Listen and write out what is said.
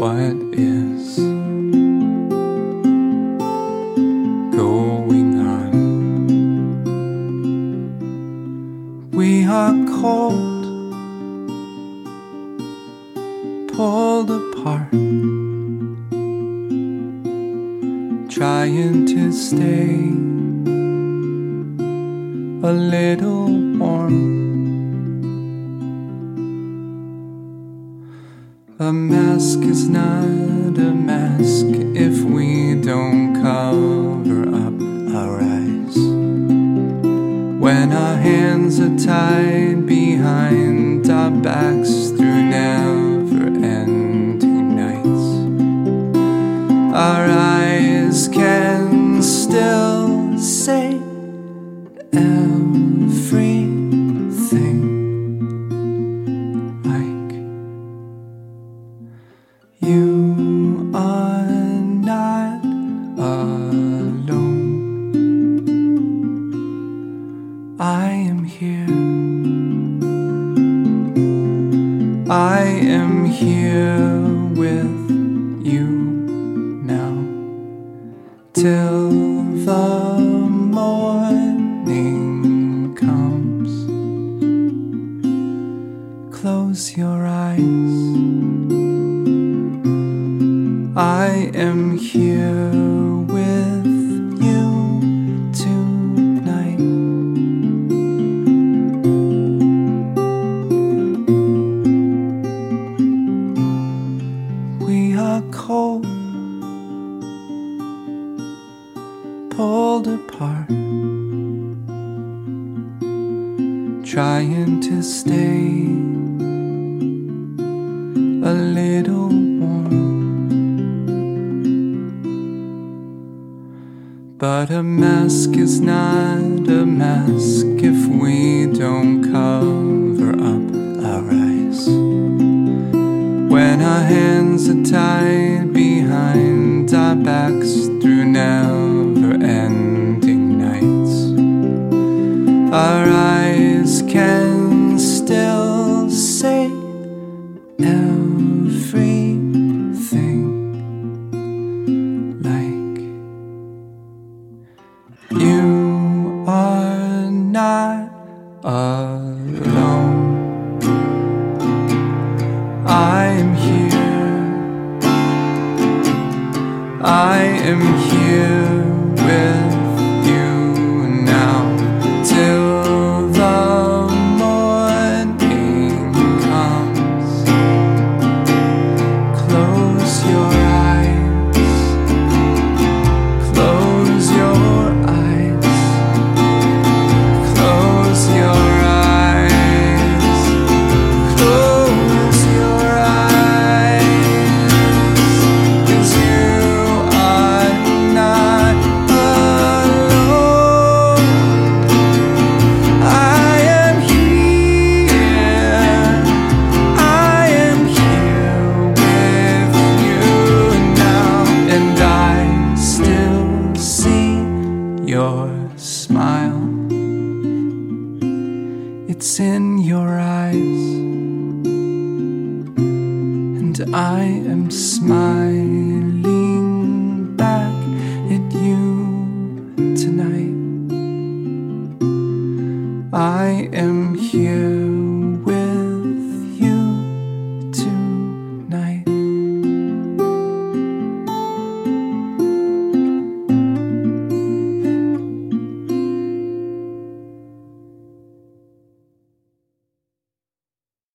what is going on. We are cold, pulled apart, trying to stay a little warm. A mask is not a mask if we don't cover up our eyes. When our hands are tied behind our backs through never-ending nights, our eyes can still say everything. You are not alone. I am here. I am here with you now, till the morning comes. Close your eyes. I am here with you tonight. We are cold, pulled apart, trying to stay a little warm. But a mask is not a mask if we don't cover up our eyes. When our hands are tied behind our backs through never-ending nights, our eyes can still say everything. You are not alone. I am here. I am here with you now, till the morning comes. Close your eyes. Close your smile. It's in your eyes, and I am smiling.